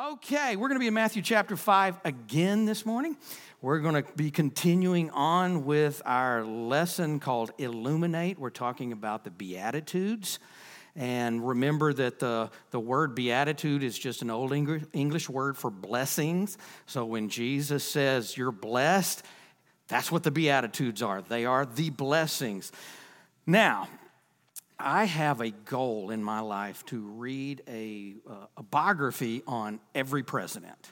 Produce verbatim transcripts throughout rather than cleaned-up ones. Okay, we're going to be in Matthew chapter five again this morning. We're going to be continuing on with our lesson called Illuminate. We're talking about the Beatitudes. And remember that the, the word beatitude is just an old English word for blessings. So when Jesus says you're blessed, that's what the Beatitudes are. They are the blessings. Now, I have a goal in my life to read a, uh, a biography on every president.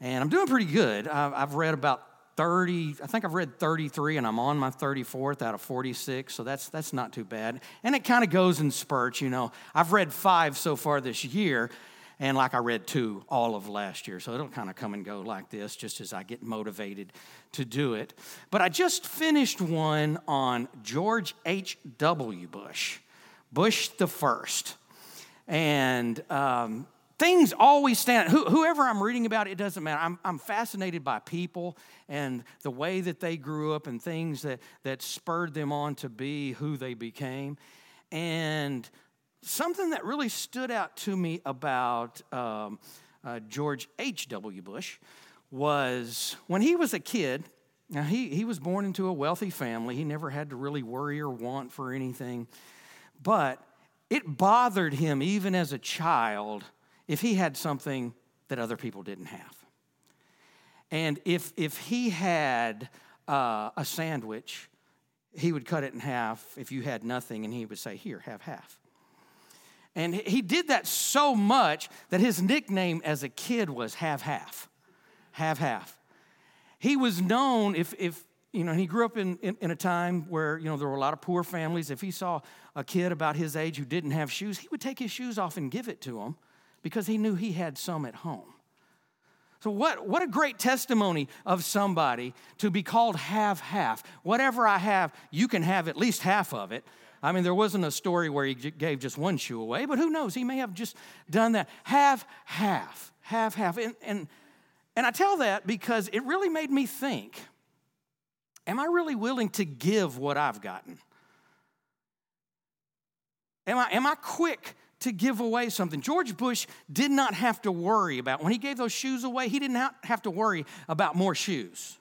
And I'm doing pretty good. I've, I've read about thirty, I think I've read thirty-three, and I'm on my thirty-fourth out of forty-six, so that's that's not too bad. And it kind of goes in spurts, you know. I've read five so far this year, and like I read two all of last year, so it'll kind of come and go like this just as I get motivated to do it. But I just finished one on George H W Bush. Bush the First, and um, things always stand out. Who, whoever I'm reading about, it doesn't matter. I'm, I'm fascinated by people and the way that they grew up and things that, that spurred them on to be who they became. And something that really stood out to me about um, uh, George H W Bush was when he was a kid. Now, he, he was born into a wealthy family. He never had to really worry or want for anything. But it bothered him, even as a child, if he had something that other people didn't have. And if if he had uh, a sandwich, he would cut it in half if you had nothing, and he would say, "Here, have half." And he did that so much that his nickname as a kid was Have Half. Have Half. He was known if if. You know, he grew up in, in, in a time where, you know, there were a lot of poor families. If he saw a kid about his age who didn't have shoes, he would take his shoes off and give it to him because he knew he had some at home. So what, what a great testimony of somebody to be called half-half. Whatever I have, you can have at least half of it. I mean, there wasn't a story where he gave just one shoe away, but who knows? He may have just done that. Half-half, half-half. And, and, and I tell that because it really made me think. Am I really willing to give what I've gotten? Am I, am I quick to give away something? George Bush did not have to worry about, when he gave those shoes away, he did not have to worry about more shoes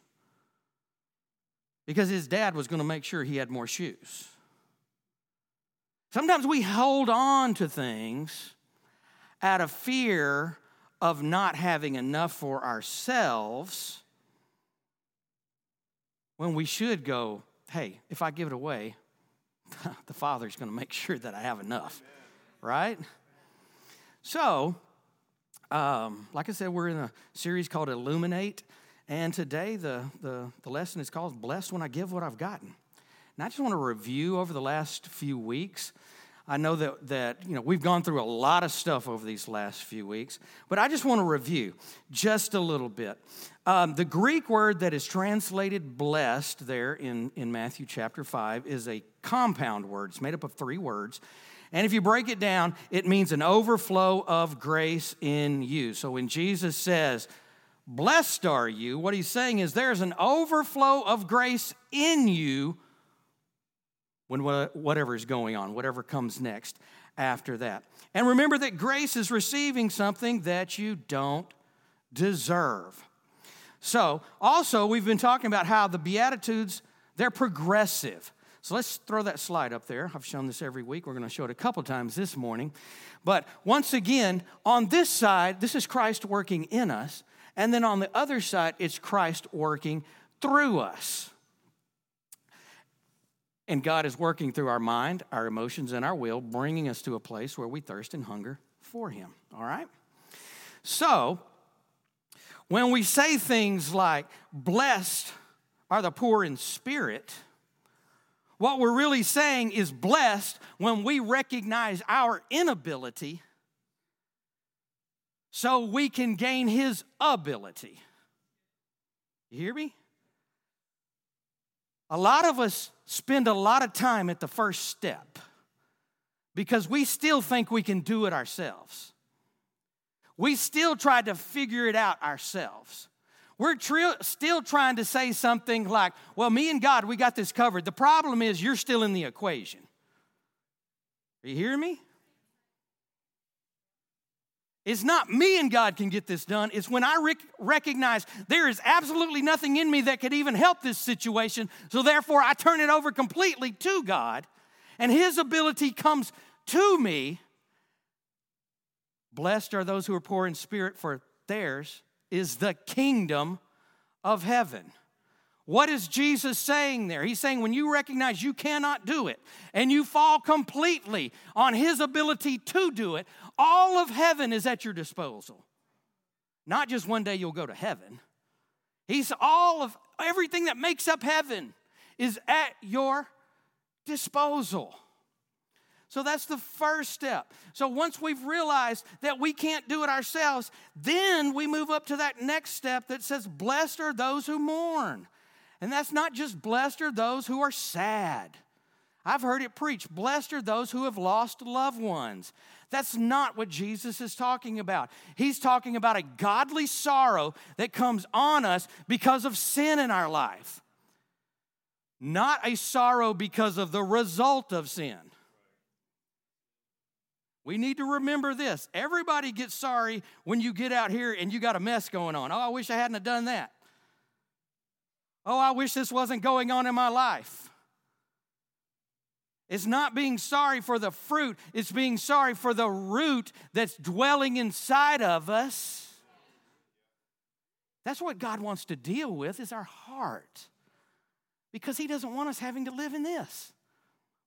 because his dad was going to make sure he had more shoes. Sometimes we hold on to things out of fear of not having enough for ourselves, when we should go, hey, if I give it away, the Father's going to make sure that I have enough, right? So, um, like I said, we're in a series called Illuminate, and today the, the, the lesson is called Blessed When I Give What I've Gotten. And I just want to review over the last few weeks. I know that, that you know we've gone through a lot of stuff over these last few weeks, but I just want to review just a little bit. Um, the Greek word that is translated blessed there in, in Matthew chapter five is a compound word. It's made up of three words. And if you break it down, it means an overflow of grace in you. So when Jesus says, blessed are you, what he's saying is there's an overflow of grace in you when whatever is going on, whatever comes next after that. And remember that grace is receiving something that you don't deserve. So, also, we've been talking about how the Beatitudes, they're progressive. So let's throw that slide up there. I've shown this every week. We're going to show it a couple times this morning. But once again, on this side, this is Christ working in us. And then on the other side, it's Christ working through us. And God is working through our mind, our emotions, and our will, bringing us to a place where we thirst and hunger for Him, all right? So, when we say things like, blessed are the poor in spirit, what we're really saying is blessed when we recognize our inability so we can gain His ability. You hear me? A lot of us spend a lot of time at the first step because we still think we can do it ourselves. We still try to figure it out ourselves. We're tri- still trying to say something like, well, me and God, we got this covered. The problem is you're still in the equation. Are you hearing me? It's not me and God can get this done. It's when I rec- recognize there is absolutely nothing in me that could even help this situation, so therefore I turn it over completely to God, and his ability comes to me. Blessed are those who are poor in spirit, for theirs is the kingdom of heaven. What is Jesus saying there? He's saying when you recognize you cannot do it and you fall completely on his ability to do it, all of heaven is at your disposal. Not just one day you'll go to heaven. He's all of everything that makes up heaven is at your disposal. So that's the first step. So once we've realized that we can't do it ourselves, then we move up to that next step that says, blessed are those who mourn. And that's not just blessed are those who are sad. I've heard it preached, blessed are those who have lost loved ones. That's not what Jesus is talking about. He's talking about a godly sorrow that comes on us because of sin in our life. Not a sorrow because of the result of sin. We need to remember this. Everybody gets sorry when you get out here and you got a mess going on. Oh, I wish I hadn't have done that. Oh, I wish this wasn't going on in my life. It's not being sorry for the fruit. It's being sorry for the root that's dwelling inside of us. That's what God wants to deal with, is our heart. Because he doesn't want us having to live in this.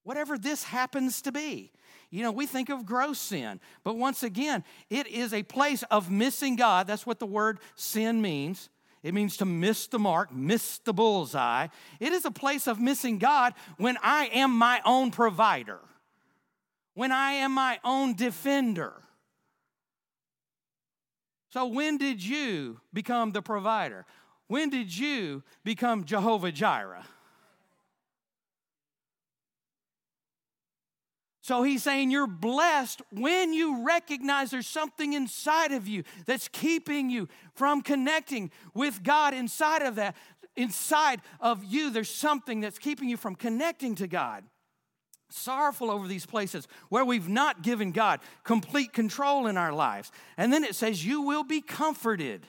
Whatever this happens to be. You know, we think of gross sin, but once again, it is a place of missing God. That's what the word sin means. It means to miss the mark, miss the bullseye. It is a place of missing God when I am my own provider, when I am my own defender. So when did you become the provider? When did you become Jehovah Jireh? So he's saying you're blessed when you recognize there's something inside of you that's keeping you from connecting with God. Inside of that, inside of you, there's something that's keeping you from connecting to God. Sorrowful over these places where we've not given God complete control in our lives. And then it says you will be comforted.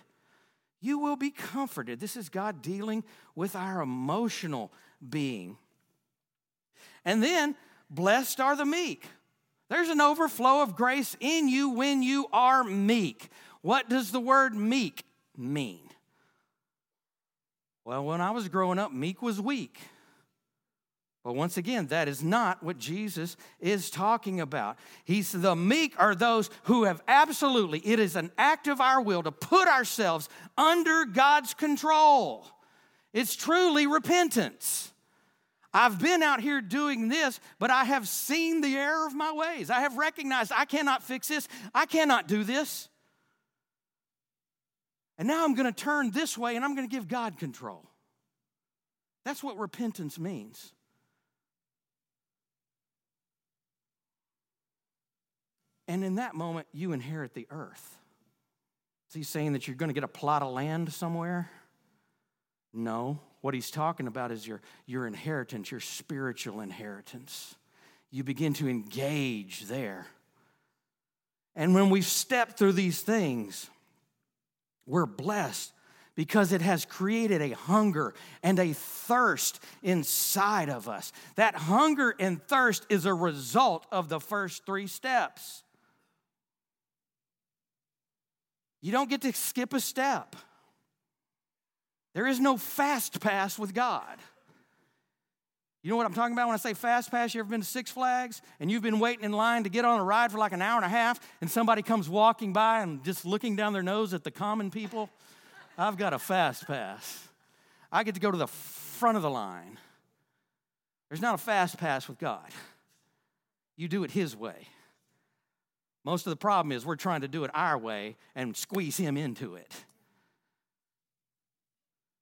You will be comforted. This is God dealing with our emotional being. And then, blessed are the meek. There's an overflow of grace in you when you are meek. What does the word meek mean? Well, when I was growing up, meek was weak. But once again, that is not what Jesus is talking about. He's the meek are those who have absolutely, it is an act of our will to put ourselves under God's control. It's truly repentance. I've been out here doing this, but I have seen the error of my ways. I have recognized I cannot fix this. I cannot do this. And now I'm going to turn this way, and I'm going to give God control. That's what repentance means. And in that moment, you inherit the earth. Is he saying that you're going to get a plot of land somewhere? No. What he's talking about is your, your inheritance, your spiritual inheritance. You begin to engage there. And when we've stepped through these things, we're blessed because it has created a hunger and a thirst inside of us. That hunger and thirst is a result of the first three steps. You don't get to skip a step. There is no fast pass with God. You know what I'm talking about when I say fast pass? You ever been to Six Flags and you've been waiting in line to get on a ride for like an hour and a half and somebody comes walking by and just looking down their nose at the common people? I've got a fast pass. I get to go to the front of the line. There's not a fast pass with God. You do it his way. Most of the problem is we're trying to do it our way and squeeze him into it.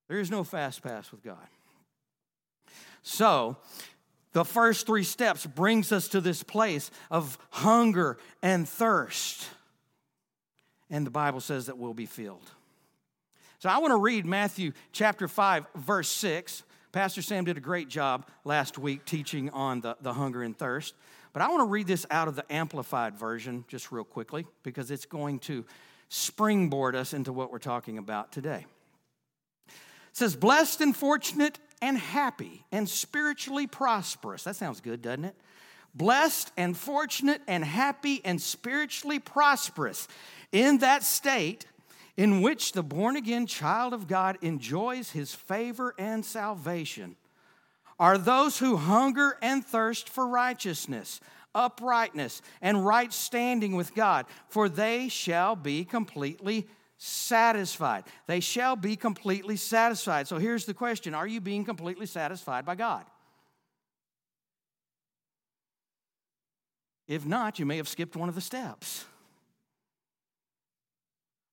There is no fast pass with God. So, the first three steps brings us to this place of hunger and thirst. And the Bible says that we'll be filled. So, I want to read Matthew chapter five, verse six. Pastor Sam did a great job last week teaching on the, the hunger and thirst. But I want to read this out of the Amplified Version just real quickly, because it's going to springboard us into what we're talking about today. It says, blessed and fortunate and happy and spiritually prosperous. That sounds good, doesn't it? Blessed and fortunate and happy and spiritually prosperous in that state in which the born-again child of God enjoys his favor and salvation are those who hunger and thirst for righteousness, uprightness, and right standing with God, for they shall be completely satisfied. They shall be completely satisfied. So here's the question. Are you being completely satisfied by God? If not, you may have skipped one of the steps.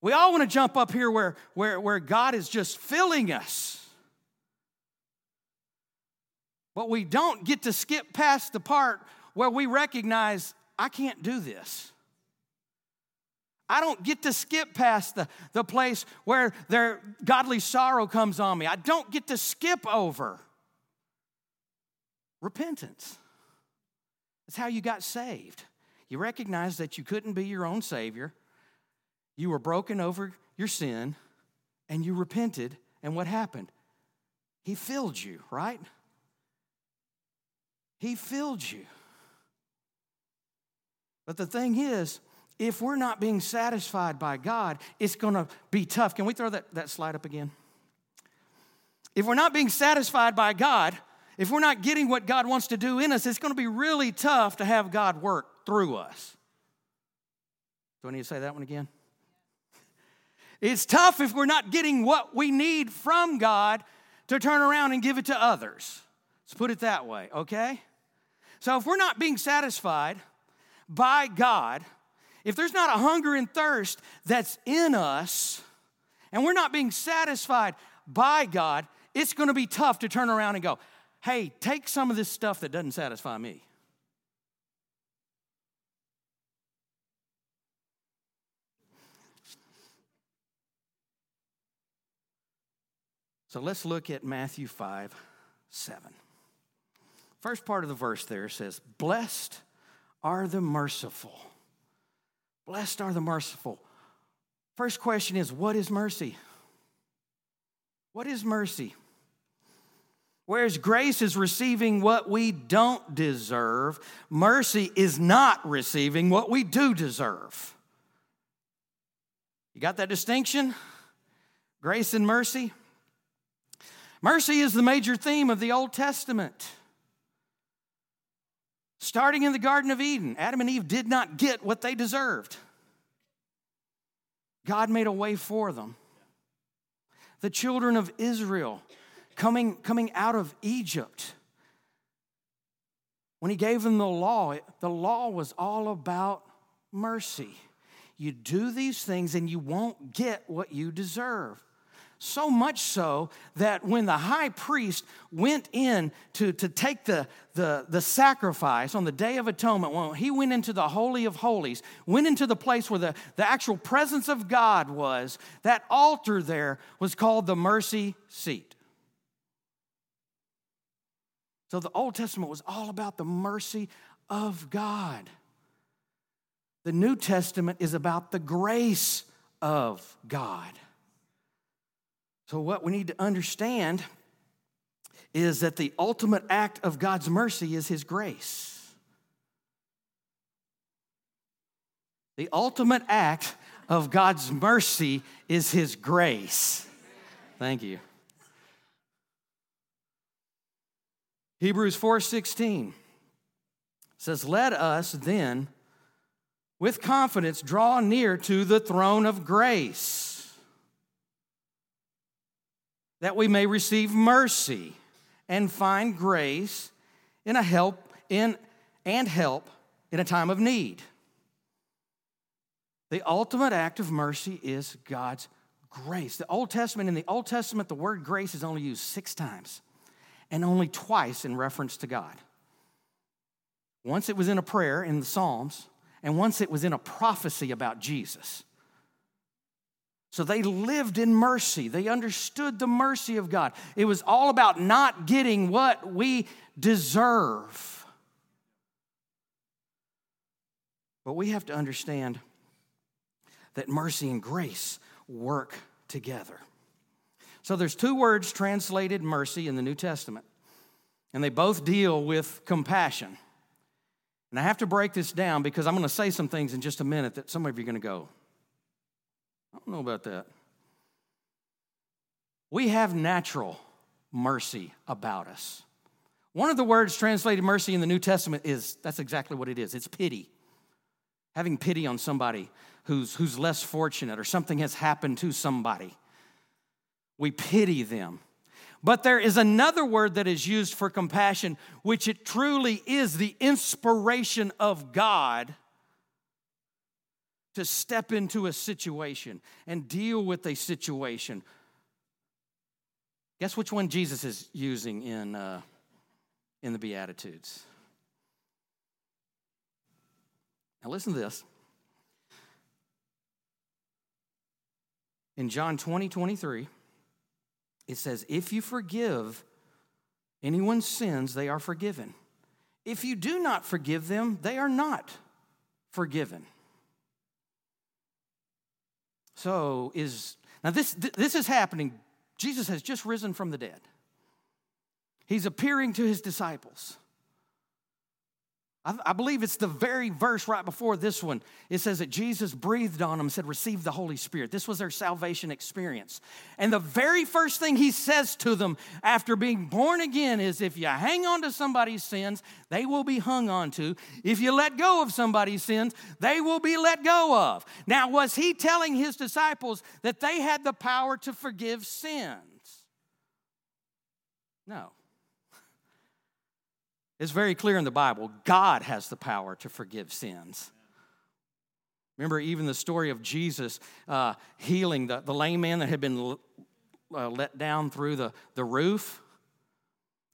We all want to jump up here where, where, where God is just filling us. But we don't get to skip past the part where we recognize, I can't do this. I don't get to skip past the, the place where their godly sorrow comes on me. I don't get to skip over repentance. That's how you got saved. You recognized that you couldn't be your own Savior. You were broken over your sin, and you repented, and what happened? He filled you, right? He filled you. But the thing is, if we're not being satisfied by God, it's going to be tough. Can we throw that, that slide up again? If we're not being satisfied by God, if we're not getting what God wants to do in us, it's going to be really tough to have God work through us. Do I need to say that one again? It's tough if we're not getting what we need from God to turn around and give it to others. Let's put it that way, okay? So if we're not being satisfied by God, if there's not a hunger and thirst that's in us, and we're not being satisfied by God, it's going to be tough to turn around and go, hey, take some of this stuff that doesn't satisfy me. So let's look at Matthew five, seven. First part of the verse there says, blessed are the merciful. Blessed are the merciful. First question is, what is mercy? What is mercy? Whereas grace is receiving what we don't deserve, mercy is not receiving what we do deserve. You got that distinction? Grace and mercy. Mercy is the major theme of the Old Testament. Starting in the Garden of Eden, Adam and Eve did not get what they deserved. God made a way for them. The children of Israel Coming, coming out of Egypt, when he gave them the law, the law was all about mercy. You do these things and you won't get what you deserve. So much so that when the high priest went in to, to take the, the, the sacrifice on the Day of Atonement, when he went into the Holy of Holies, went into the place where the, the actual presence of God was, that altar there was called the mercy seat. So the Old Testament was all about the mercy of God. The New Testament is about the grace of God. So what we need to understand is that the ultimate act of God's mercy is his grace. The ultimate act of God's mercy is his grace. Thank you. Hebrews four sixteen says, let us then with confidence draw near to the throne of grace, that we may receive mercy and find grace in a help in and help in a time of need. The ultimate act of mercy is God's grace. The Old Testament, in the Old Testament, the word grace is only used six times. And only twice in reference to God. Once it was in a prayer in the Psalms, and once it was in a prophecy about Jesus. So they lived in mercy. They understood the mercy of God. It was all about not getting what we deserve. But we have to understand that mercy and grace work together. So there's two words translated mercy in the New Testament, and they both deal with compassion. And I have to break this down because I'm going to say some things in just a minute that some of you are going to go, I don't know about that. We have natural mercy about us. One of the words translated mercy in the New Testament is, that's exactly what it is. It's pity. Having pity on somebody who's, who's less fortunate or something has happened to somebody. We pity them. But there is another word that is used for compassion, which it truly is the inspiration of God to step into a situation and deal with a situation. Guess which one Jesus is using in, uh, in the Beatitudes? Now listen to this. In John twenty, twenty-three, it says, if you forgive anyone's sins, they are forgiven. If you do not forgive them, they are not forgiven. So is, now this, this is happening. Jesus has just risen from the dead. He's appearing to his disciples. I, I believe it's the very verse right before this one. It says that Jesus breathed on them and said, receive the Holy Spirit. This was their salvation experience. And the very first thing he says to them after being born again is, if you hang on to somebody's sins, they will be hung on to. If you let go of somebody's sins, they will be let go of. Now, was he telling his disciples that they had the power to forgive sins? No. It's very clear in the Bible, God has the power to forgive sins. Remember even the story of Jesus uh, healing the, the lame man that had been l- uh, let down through the, the roof.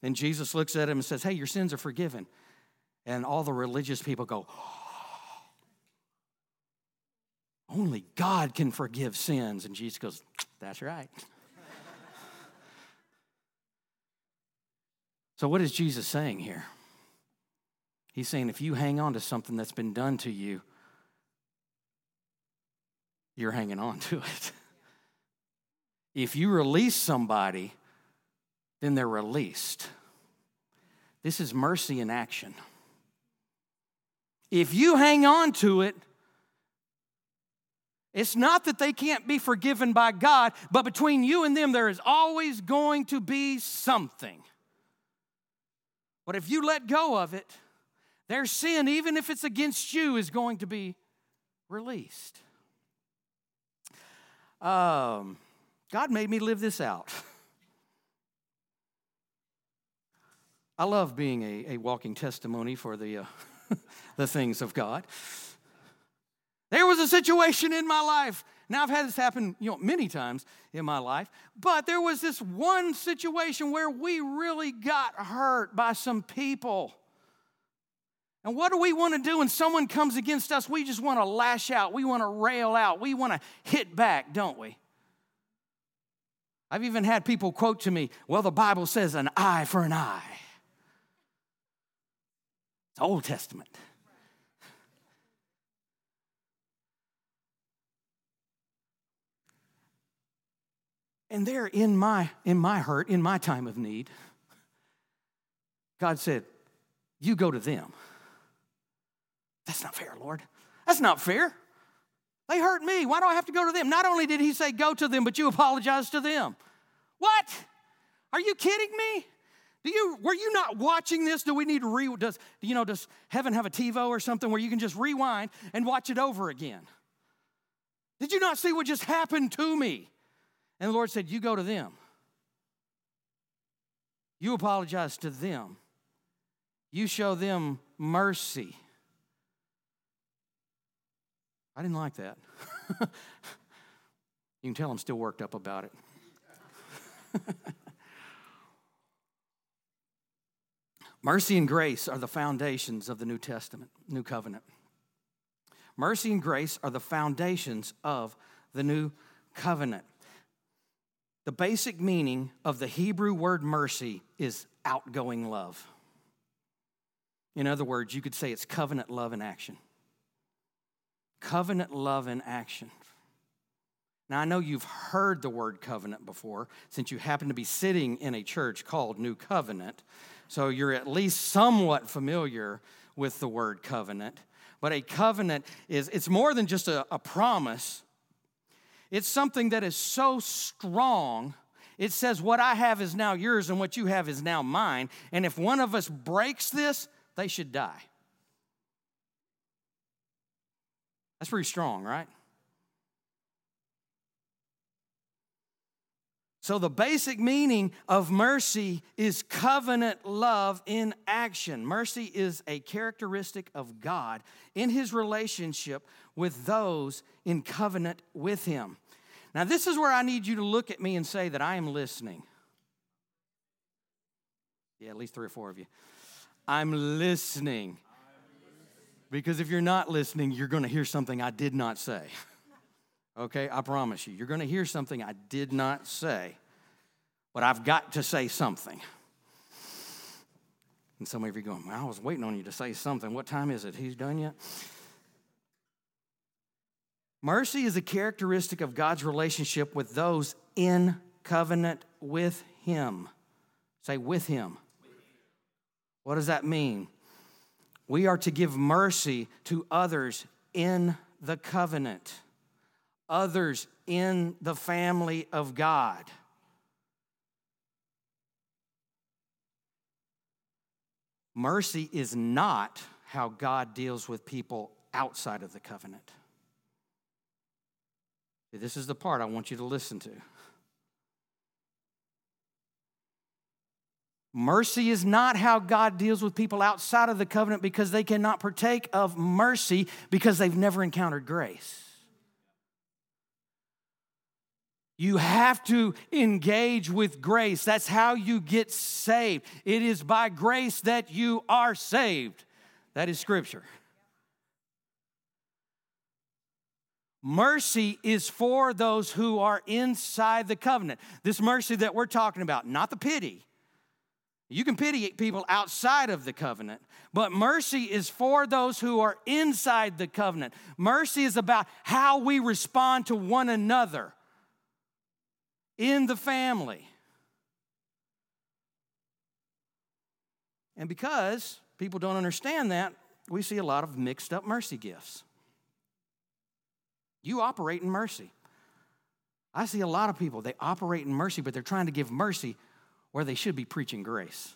And Jesus looks at him and says, hey, your sins are forgiven. And all the religious people go, oh, only God can forgive sins. And Jesus goes, that's right. So what is Jesus saying here? He's saying if you hang on to something that's been done to you, you're hanging on to it. If you release somebody, then they're released. This is mercy in action. If you hang on to it, it's not that they can't be forgiven by God, but between you and them, there is always going to be something. But if you let go of it, their sin, even if it's against you, is going to be released. Um, God made me live this out. I love being a, a walking testimony for the, uh, the things of God. There was a situation in my life. Now, I've had this happen, you know, many times in my life, but there was this one situation where we really got hurt by some people. And what do we want to do when someone comes against us? We just want to lash out. We want to rail out. We want to hit back, don't we? I've even had people quote to me, well, the Bible says an eye for an eye. It's Old Testament. And there in my in my hurt, in my time of need, God said, you go to them. That's not fair, Lord. That's not fair. They hurt me. Why do I have to go to them? Not only did he say go to them, but you apologize to them. What? Are you kidding me? Do you were you not watching this? Do we need to re does you know does heaven have a TiVo or something where you can just rewind and watch it over again? Did you not see what just happened to me? And the Lord said, you go to them. You apologize to them. You show them mercy. I didn't like that. You can tell I'm still worked up about it. Mercy and grace are the foundations of the New Testament, New Covenant. Mercy and grace are the foundations of the New Covenant. The basic meaning of the Hebrew word mercy is outgoing love. In other words, you could say it's covenant love in action. Covenant love in action. Now, I know you've heard the word covenant before, since you happen to be sitting in a church called New Covenant, so you're at least somewhat familiar with the word covenant. But a covenant is, it's more than just a, a promise. It's something that is so strong, it says what I have is now yours and what you have is now mine, and if one of us breaks this, they should die. That's pretty strong, right? So the basic meaning of mercy is covenant love in action. Mercy is a characteristic of God in his relationship with those in covenant with him. Now, this is where I need you to look at me and say that I am listening. Yeah, at least three or four of you. I'm listening. Because if you're not listening, you're going to hear something I did not say. Okay, I promise you, you're going to hear something I did not say, but I've got to say something. And some of you are going, well, I was waiting on you to say something. What time is it? He's done yet? Mercy is a characteristic of God's relationship with those in covenant with him. Say, with him. What does that mean? We are to give mercy to others in the covenant. Others in the family of God. Mercy is not how God deals with people outside of the covenant. This is the part I want you to listen to. Mercy is not how God deals with people outside of the covenant because they cannot partake of mercy because they've never encountered grace. You have to engage with grace. That's how you get saved. It is by grace that you are saved. That is Scripture. Mercy is for those who are inside the covenant. This mercy that we're talking about, not the pity. You can pity people outside of the covenant, but mercy is for those who are inside the covenant. Mercy is about how we respond to one another. In the family. And because people don't understand that, we see a lot of mixed up mercy gifts. You operate in mercy. I see a lot of people, they operate in mercy, but they're trying to give mercy where they should be preaching grace.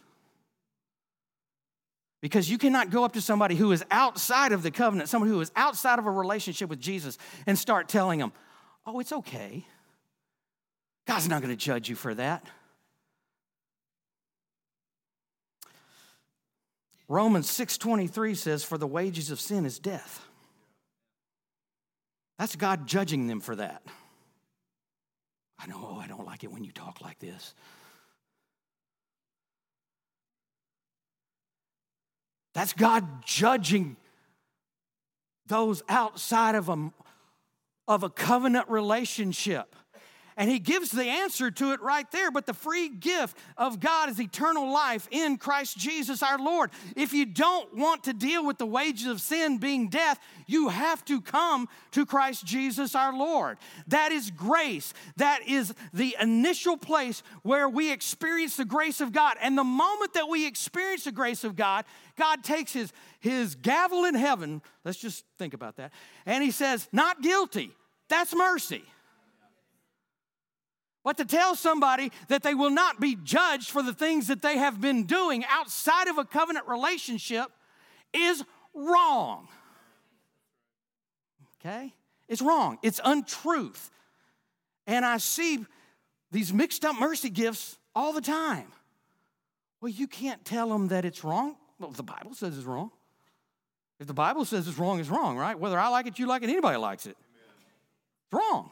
Because you cannot go up to somebody who is outside of the covenant, someone who is outside of a relationship with Jesus, and start telling them, oh, it's okay. God's not going to judge you for that. Romans six twenty-three says, for the wages of sin is death. That's God judging them for that. I know, oh, I don't like it when you talk like this. That's God judging those outside of a, of a covenant relationship. And he gives the answer to it right there. But the free gift of God is eternal life in Christ Jesus our Lord. If you don't want to deal with the wages of sin being death, you have to come to Christ Jesus our Lord. That is grace. That is the initial place where we experience the grace of God. And the moment that we experience the grace of God, God takes his, his gavel in heaven. Let's just think about that. And he says, not guilty. That's mercy. But to tell somebody that they will not be judged for the things that they have been doing outside of a covenant relationship is wrong. Okay? It's wrong. It's untruth. And I see these mixed up mercy gifts all the time. Well, you can't tell them that it's wrong. Well, the Bible says it's wrong. If the Bible says it's wrong, it's wrong, right? Whether I like it, you like it, anybody likes it. It's wrong.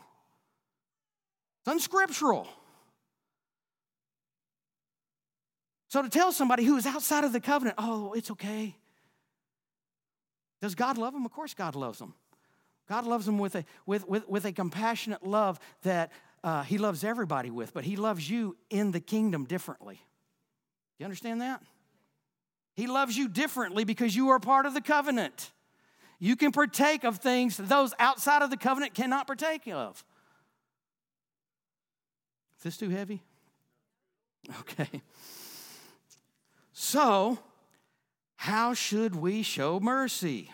It's unscriptural. So to tell somebody who is outside of the covenant, oh, it's okay. Does God love them? Of course God loves them. God loves them with a, with, with, with a compassionate love that uh, he loves everybody with, but he loves you in the kingdom differently. You understand that? He loves you differently because you are part of the covenant. You can partake of things those outside of the covenant cannot partake of. Is this too heavy? Okay. So, how should we show mercy?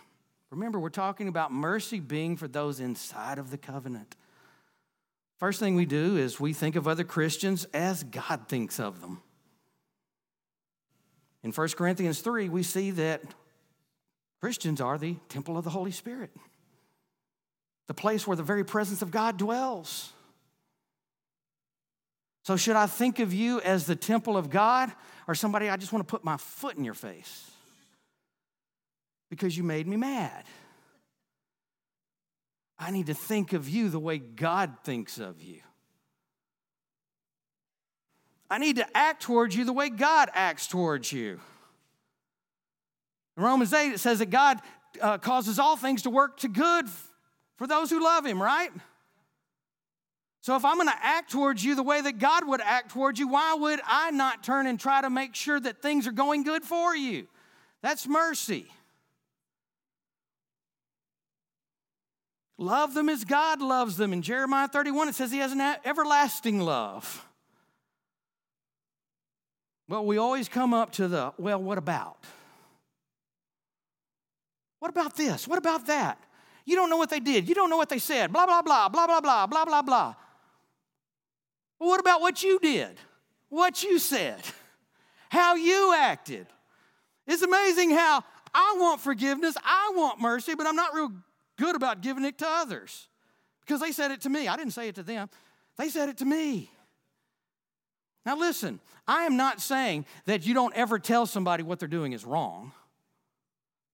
Remember, we're talking about mercy being for those inside of the covenant. First thing we do is we think of other Christians as God thinks of them. In First Corinthians three, we see that Christians are the temple of the Holy Spirit, the place where the very presence of God dwells. So should I think of you as the temple of God or somebody I just want to put my foot in your face because you made me mad? I need to think of you the way God thinks of you. I need to act towards you the way God acts towards you. In Romans eight, it says that God uh, causes all things to work to good for those who love him, right? So if I'm going to act towards you the way that God would act towards you, why would I not turn and try to make sure that things are going good for you? That's mercy. Love them as God loves them. In Jeremiah thirty-one, it says he has an everlasting love. Well, we always come up to the, well, what about? What about this? What about that? You don't know what they did. You don't know what they said. Blah, blah, blah, blah, blah, blah, blah, blah, blah. Well, what about what you did? What you said? How you acted? It's amazing how I want forgiveness, I want mercy, but I'm not real good about giving it to others because they said it to me. I didn't say it to them. They said it to me. Now listen, I am not saying that you don't ever tell somebody what they're doing is wrong,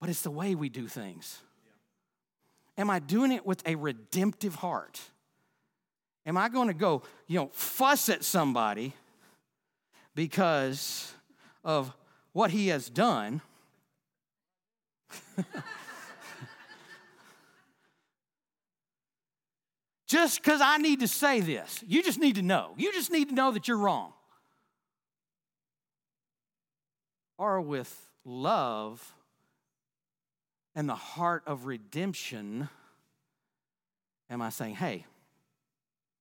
but it's the way we do things. Am I doing it with a redemptive heart? Am I going to go, you know, fuss at somebody because of what he has done? Just because I need to say this. You just need to know. You just need to know that you're wrong. Or with love and the heart of redemption, am I saying, hey,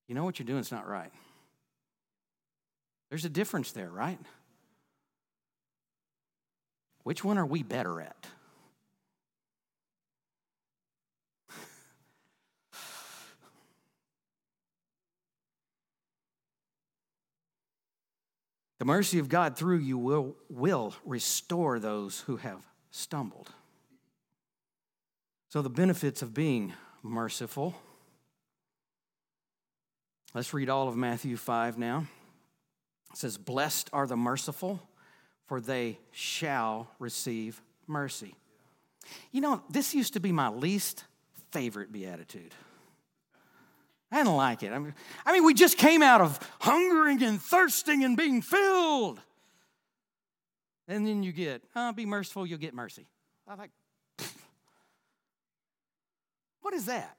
you know what you're doing is not right? There's a difference there, right? Which one are we better at? The mercy of God through you will, will restore those who have stumbled. So the benefits of being merciful. Let's read all of Matthew five now. It says, blessed are the merciful, for they shall receive mercy. You know, this used to be my least favorite beatitude. I didn't like it. I mean, I mean, we just came out of hungering and thirsting and being filled. And then you get, oh, be merciful, you'll get mercy. I like, pfft. What is that?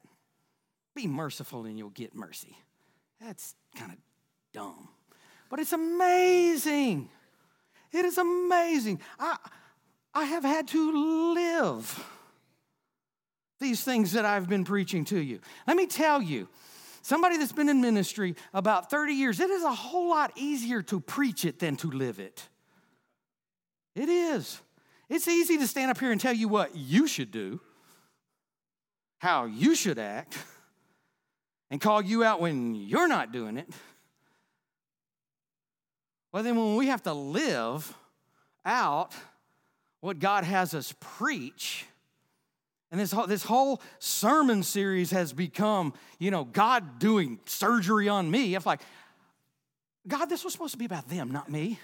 Be merciful and you'll get mercy. That's kind of dumb. But it's amazing. It is amazing. I, I have had to live these things that I've been preaching to you. Let me tell you. Somebody that's been in ministry about thirty years, it is a whole lot easier to preach it than to live it. It is. It's easy to stand up here and tell you what you should do, how you should act, and call you out when you're not doing it. Well, then when we have to live out what God has us preach, and this whole, this whole sermon series has become, you know, God doing surgery on me. I'm like, God, this was supposed to be about them, not me.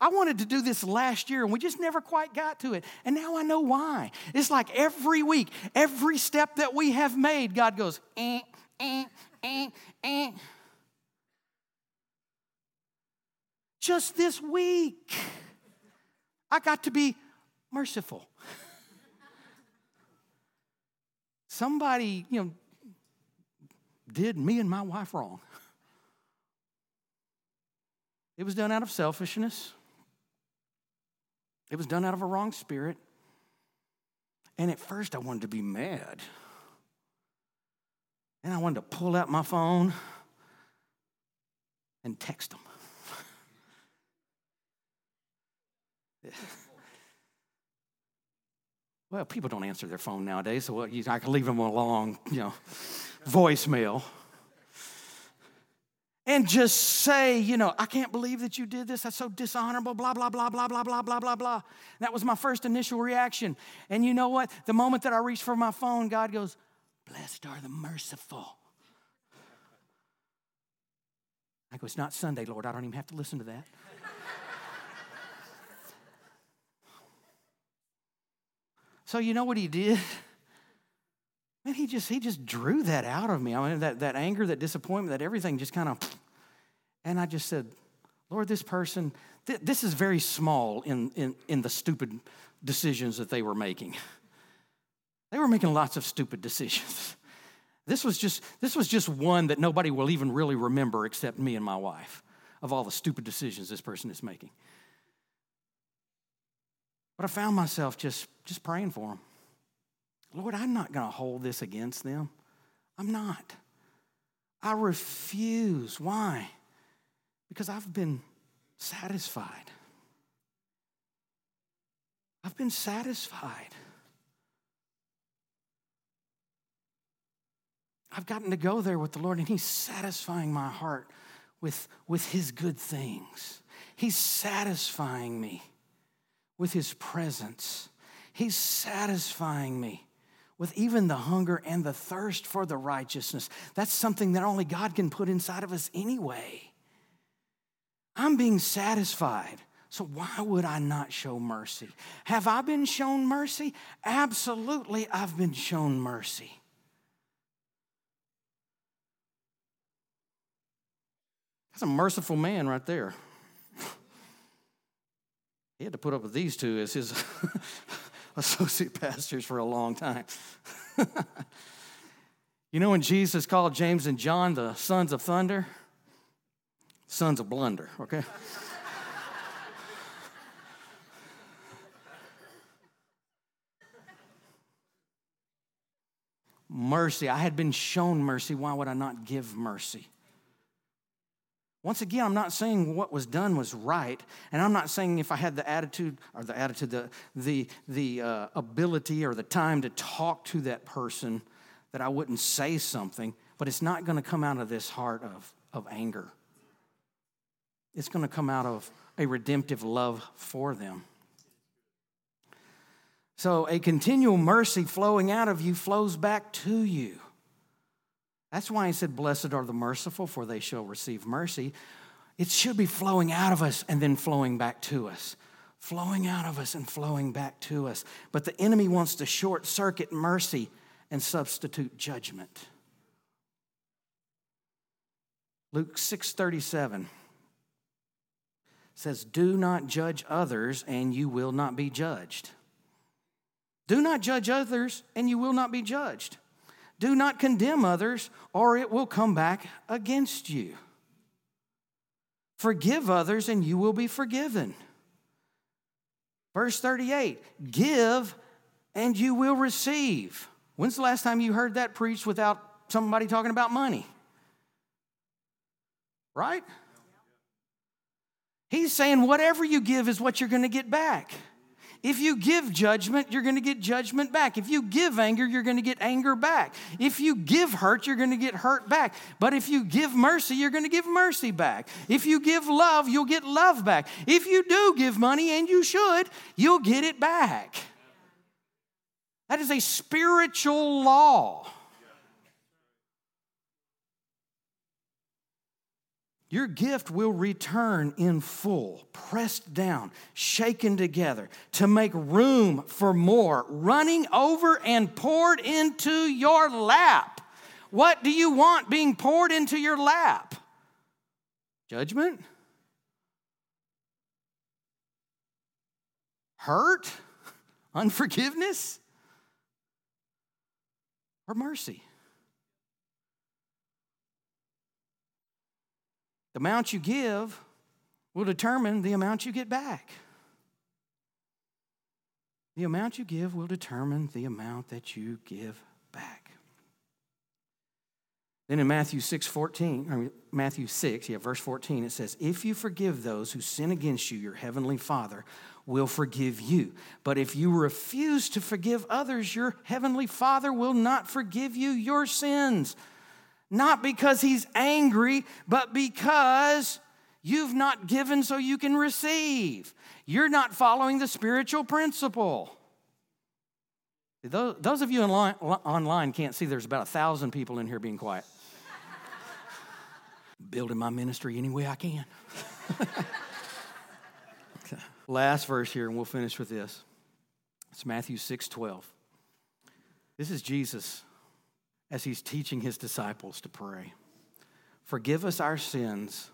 I wanted to do this last year, and we just never quite got to it. And now I know why. It's like every week, every step that we have made, God goes, eh, eh, eh, eh. Just this week, I got to be merciful. Somebody, you know, did me and my wife wrong. It was done out of selfishness. It was done out of a wrong spirit. And at first I wanted to be mad. And I wanted to pull out my phone and text them. Well, people don't answer their phone nowadays, so I can leave them a long, you know, voicemail. And just say, you know, I can't believe that you did this. That's so dishonorable, blah, blah, blah, blah, blah, blah, blah, blah, blah. That was my first initial reaction. And you know what? The moment that I reached for my phone, God goes, blessed are the merciful. I go, it's not Sunday, Lord. I don't even have to listen to that. So you know what he did? Man, he just he just drew that out of me. I mean, that, that anger, that disappointment, that everything just kind of, and I just said, Lord, this person, th- this is very small in, in, in the stupid decisions that they were making. They were making lots of stupid decisions. This was just this was just one that nobody will even really remember except me and my wife of all the stupid decisions this person is making. But I found myself just, just praying for them. Lord, I'm not going to hold this against them. I'm not. I refuse. Why? Because I've been satisfied. I've been satisfied. I've gotten to go there with the Lord, and he's satisfying my heart with, with his good things. He's satisfying me with his presence. He's satisfying me with even the hunger and the thirst for the righteousness. That's something that only God can put inside of us anyway. I'm being satisfied, so why would I not show mercy? Have I been shown mercy? Absolutely, I've been shown mercy. That's a merciful man right there. He had to put up with these two as his associate pastors for a long time. You know, when Jesus called James and John the sons of thunder, sons of blunder, okay? Mercy. I had been shown mercy. Why would I not give mercy? Once again, I'm not saying what was done was right, and I'm not saying if I had the attitude or the attitude, the the the uh, ability or the time to talk to that person that I wouldn't say something, but it's not going to come out of this heart of, of anger. It's going to come out of a redemptive love for them. So a continual mercy flowing out of you flows back to you. That's why he said, blessed are the merciful, for they shall receive mercy. It should be flowing out of us and then flowing back to us. Flowing out of us and flowing back to us. But the enemy wants to short-circuit mercy and substitute judgment. Luke six thirty-seven says, do not judge others, and you will not be judged. Do not judge others, and you will not be judged. Do not condemn others, or it will come back against you. Forgive others, and you will be forgiven. Verse thirty-eight, give, and you will receive. When's the last time you heard that preached without somebody talking about money? Right? He's saying whatever you give is what you're going to get back. If you give judgment, you're going to get judgment back. If you give anger, you're going to get anger back. If you give hurt, you're going to get hurt back. But if you give mercy, you're going to give mercy back. If you give love, you'll get love back. If you do give money, and you should, you'll get it back. That is a spiritual law. Your gift will return in full, pressed down, shaken together to make room for more, running over and poured into your lap. What do you want being poured into your lap? Judgment? Hurt? Unforgiveness? Or mercy? The amount you give will determine the amount you get back. The amount you give will determine the amount that you give back. Then in Matthew six, fourteen, I mean, Matthew six, yeah, verse fourteen, it says, if you forgive those who sin against you, your heavenly Father will forgive you. But if you refuse to forgive others, your heavenly Father will not forgive you your sins. Not because he's angry, but because you've not given so you can receive. You're not following the spiritual principle. Those of you online can't see there's about one thousand people in here being quiet. Building my ministry any way I can. Okay. Last verse here, and we'll finish with this. It's Matthew six twelve. This is Jesus as he's teaching his disciples to pray. Forgive us our sins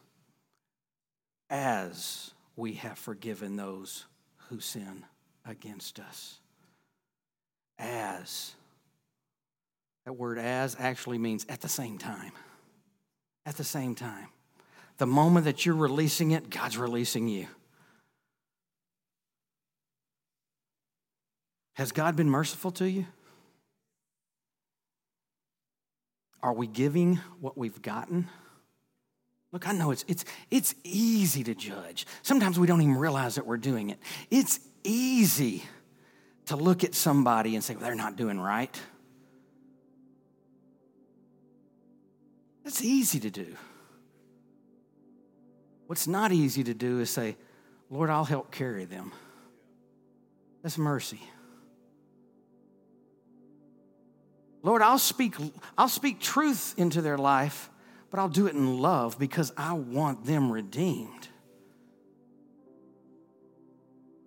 as we have forgiven those who sin against us. As. That word as actually means at the same time. At the same time. The moment that you're releasing it, God's releasing you. Has God been merciful to you? Are we giving what we've gotten? Look, I know it's it's it's easy to judge. Sometimes we don't even realize that we're doing it. It's easy to look at somebody and say, well, they're not doing right. That's easy to do. What's not easy to do is say, Lord, I'll help carry them. That's mercy. Lord, I'll speak, I'll speak truth into their life, but I'll do it in love because I want them redeemed.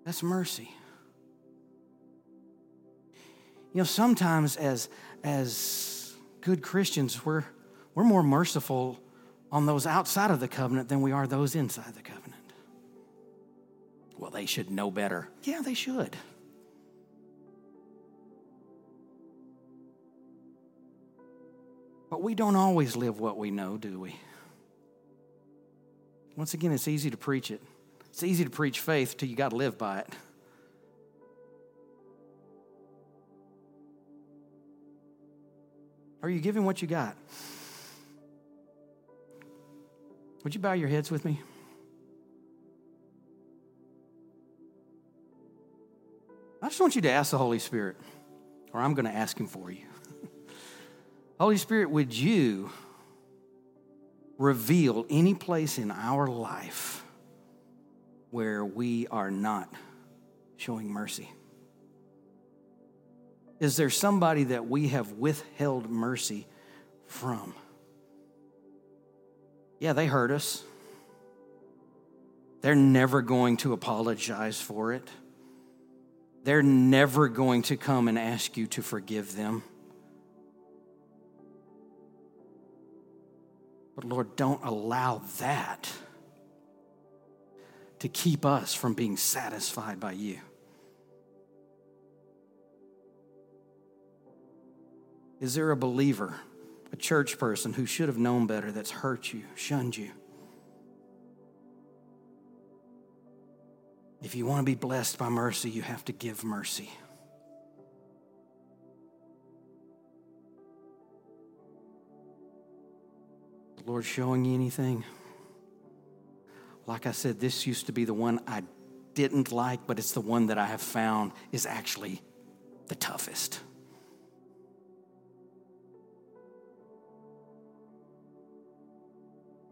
That's mercy. You know, sometimes as as good Christians, we're we're more merciful on those outside of the covenant than we are those inside the covenant. Well, they should know better. Yeah, they should. But we don't always live what we know, do we? Once again, it's easy to preach it. It's easy to preach faith till you got to live by it. Are you giving what you got? Would you bow your heads with me? I just want you to ask the Holy Spirit, or I'm going to ask him for you. Holy Spirit, would you reveal any place in our life where we are not showing mercy? Is there somebody that we have withheld mercy from? Yeah, they hurt us. They're never going to apologize for it. They're never going to come and ask you to forgive them. But Lord, don't allow that to keep us from being satisfied by you. Is there a believer, a church person who should have known better that's hurt you, shunned you? If you want to be blessed by mercy, you have to give mercy. Lord, showing you anything? Like I said, this used to be the one I didn't like, but it's the one that I have found is actually the toughest.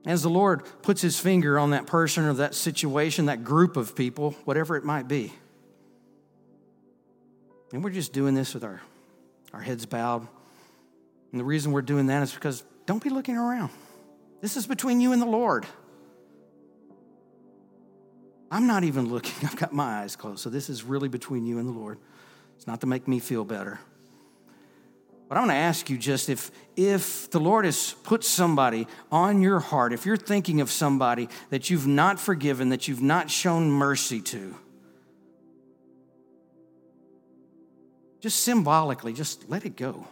As the Lord puts his finger on that person or that situation, that group of people, whatever it might be. And we're just doing this with our, our heads bowed. And the reason we're doing that is because don't be looking around. This is between you and the Lord. I'm not even looking. I've got my eyes closed. So this is really between you and the Lord. It's not to make me feel better. But I want to ask you just if, if the Lord has put somebody on your heart, if you're thinking of somebody that you've not forgiven, that you've not shown mercy to, just symbolically, just let it go.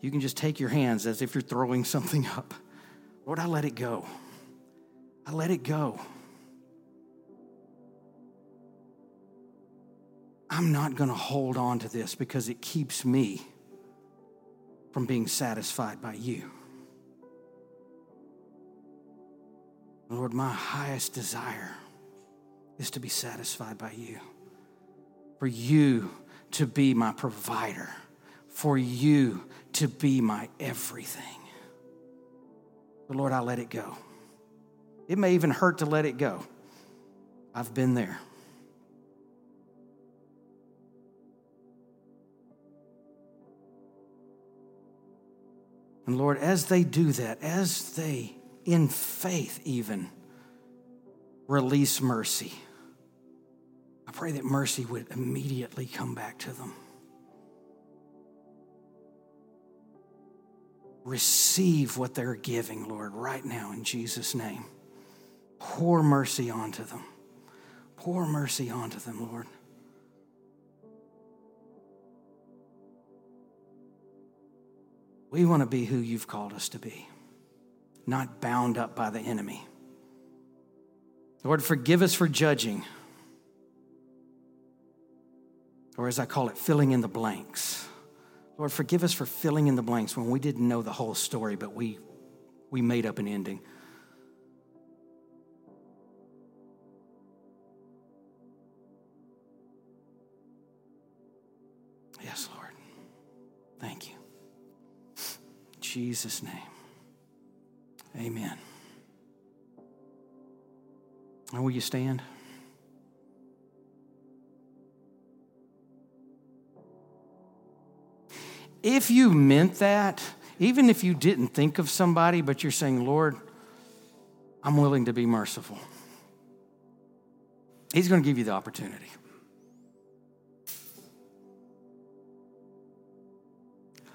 You can just take your hands as if you're throwing something up. Lord, I let it go. I let it go. I'm not going to hold on to this because it keeps me from being satisfied by you. Lord, my highest desire is to be satisfied by you, for you to be my provider, for you to be my everything. But Lord, I let it go. It may even hurt to let it go. I've been there. And Lord, as they do that, as they, in faith even, release mercy, I pray that mercy would immediately come back to them. Receive what they're giving, Lord, right now in Jesus' name. Pour mercy onto them. Pour mercy onto them, Lord. We want to be who you've called us to be, not bound up by the enemy. Lord, forgive us for judging, or as I call it, filling in the blanks. Lord, forgive us for filling in the blanks when we didn't know the whole story, but we we made up an ending. Yes, Lord. Thank you. In Jesus' name. Amen. Now will you stand? If you meant that, even if you didn't think of somebody, but you're saying, Lord, I'm willing to be merciful, he's going to give you the opportunity.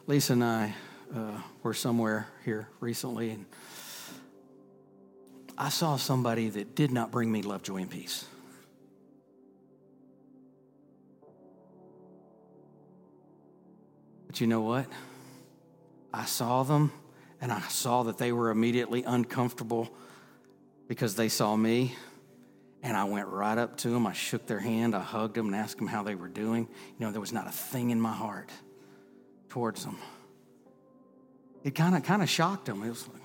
Lisa and I uh, were somewhere here recently, and I saw somebody that did not bring me love, joy, and peace. But you know what? I saw them, and I saw that they were immediately uncomfortable because they saw me, and I went right up to them. I shook their hand. I hugged them and asked them how they were doing. You know, there was not a thing in my heart towards them. It kind of kind of shocked them. It was like,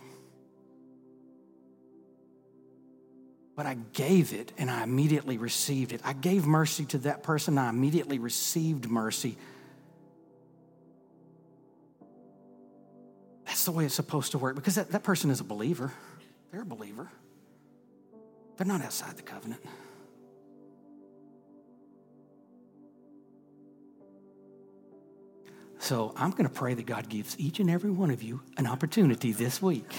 but I gave it, and I immediately received it. I gave mercy to that person. I immediately received mercy. That's the way it's supposed to work, because that, that person is a believer. They're a believer. They're not outside the covenant. So I'm going to pray that God gives each and every one of you an opportunity this week.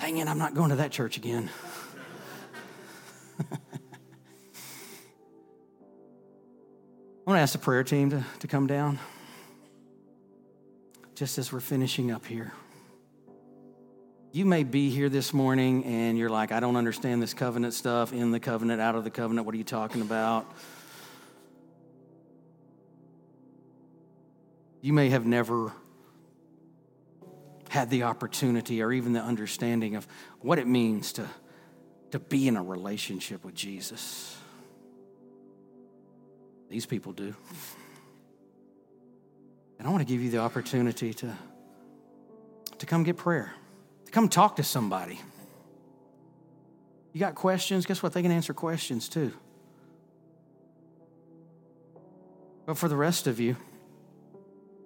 Dang it, I'm not going to that church again. I'm going to ask the prayer team to, to come down just as we're finishing up here. You may be here this morning and you're like, I don't understand this covenant stuff, in the covenant, out of the covenant, what are you talking about? You may have never had the opportunity or even the understanding of what it means to, to be in a relationship with Jesus. These people do. And I want to give you the opportunity to, to come get prayer, to come talk to somebody. You got questions? Guess what? They can answer questions too. But for the rest of you,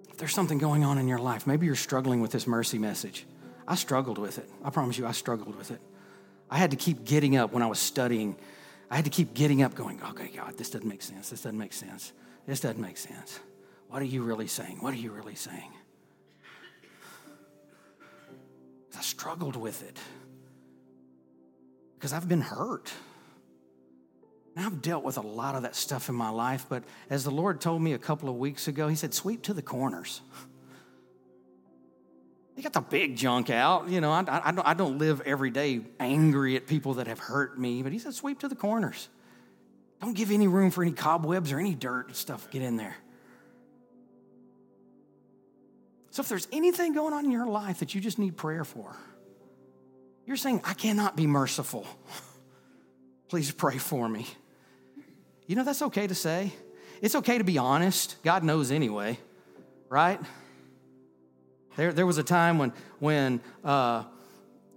if there's something going on in your life, maybe you're struggling with this mercy message. I struggled with it. I promise you, I struggled with it. I had to keep getting up when I was studying. I had to keep getting up going, okay, God, this doesn't make sense. This doesn't make sense. This doesn't make sense. What are you really saying? What are you really saying? I struggled with it because I've been hurt. And I've dealt with a lot of that stuff in my life, but as the Lord told me a couple of weeks ago, he said, sweep to the corners. They got the big junk out. You know, I, I, don't, I don't live every day angry at people that have hurt me, but he said, sweep to the corners. Don't give any room for any cobwebs or any dirt and stuff. Get in there. So if there's anything going on in your life that you just need prayer for, you're saying, I cannot be merciful. please pray for me. You know, that's okay to say. It's okay to be honest. God knows anyway, right? There there was a time when, when uh,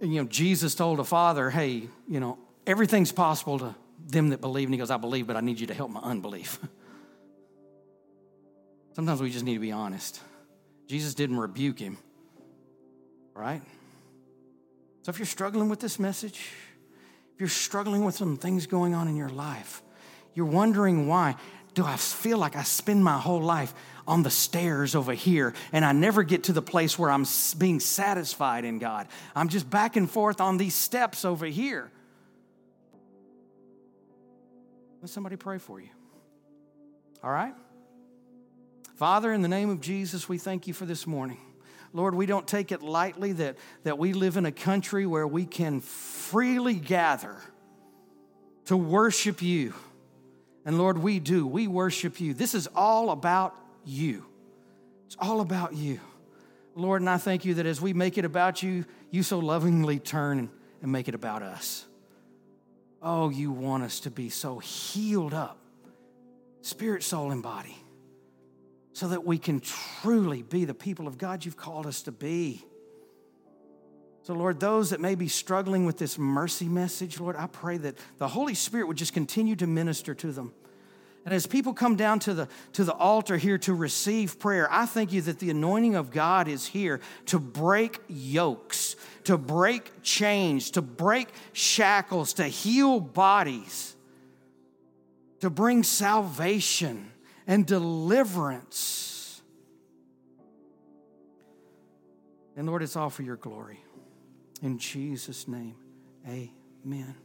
you know, Jesus told a father, hey, you know, everything's possible to them that believe. And he goes, I believe, but I need you to help my unbelief. Sometimes we just need to be honest. Jesus didn't rebuke him, right? So if you're struggling with this message, if you're struggling with some things going on in your life, you're wondering why do I feel like I spend my whole life on the stairs over here and I never get to the place where I'm being satisfied in God. I'm just back and forth on these steps over here. Let somebody pray for you. All right? Father, in the name of Jesus, we thank you for this morning. Lord, we don't take it lightly that, that we live in a country where we can freely gather to worship you. And Lord, we do. We worship you. This is all about you. It's all about you. Lord, and I thank you that as we make it about you, you so lovingly turn and make it about us. Oh, you want us to be so healed up, spirit, soul, and body, so that we can truly be the people of God you've called us to be. So, Lord, those that may be struggling with this mercy message, Lord, I pray that the Holy Spirit would just continue to minister to them. And as people come down to the, to the altar here to receive prayer, I thank you that the anointing of God is here to break yokes, to break chains, to break shackles, to heal bodies, to bring salvation and deliverance. And Lord, it's all for your glory. In Jesus' name, amen.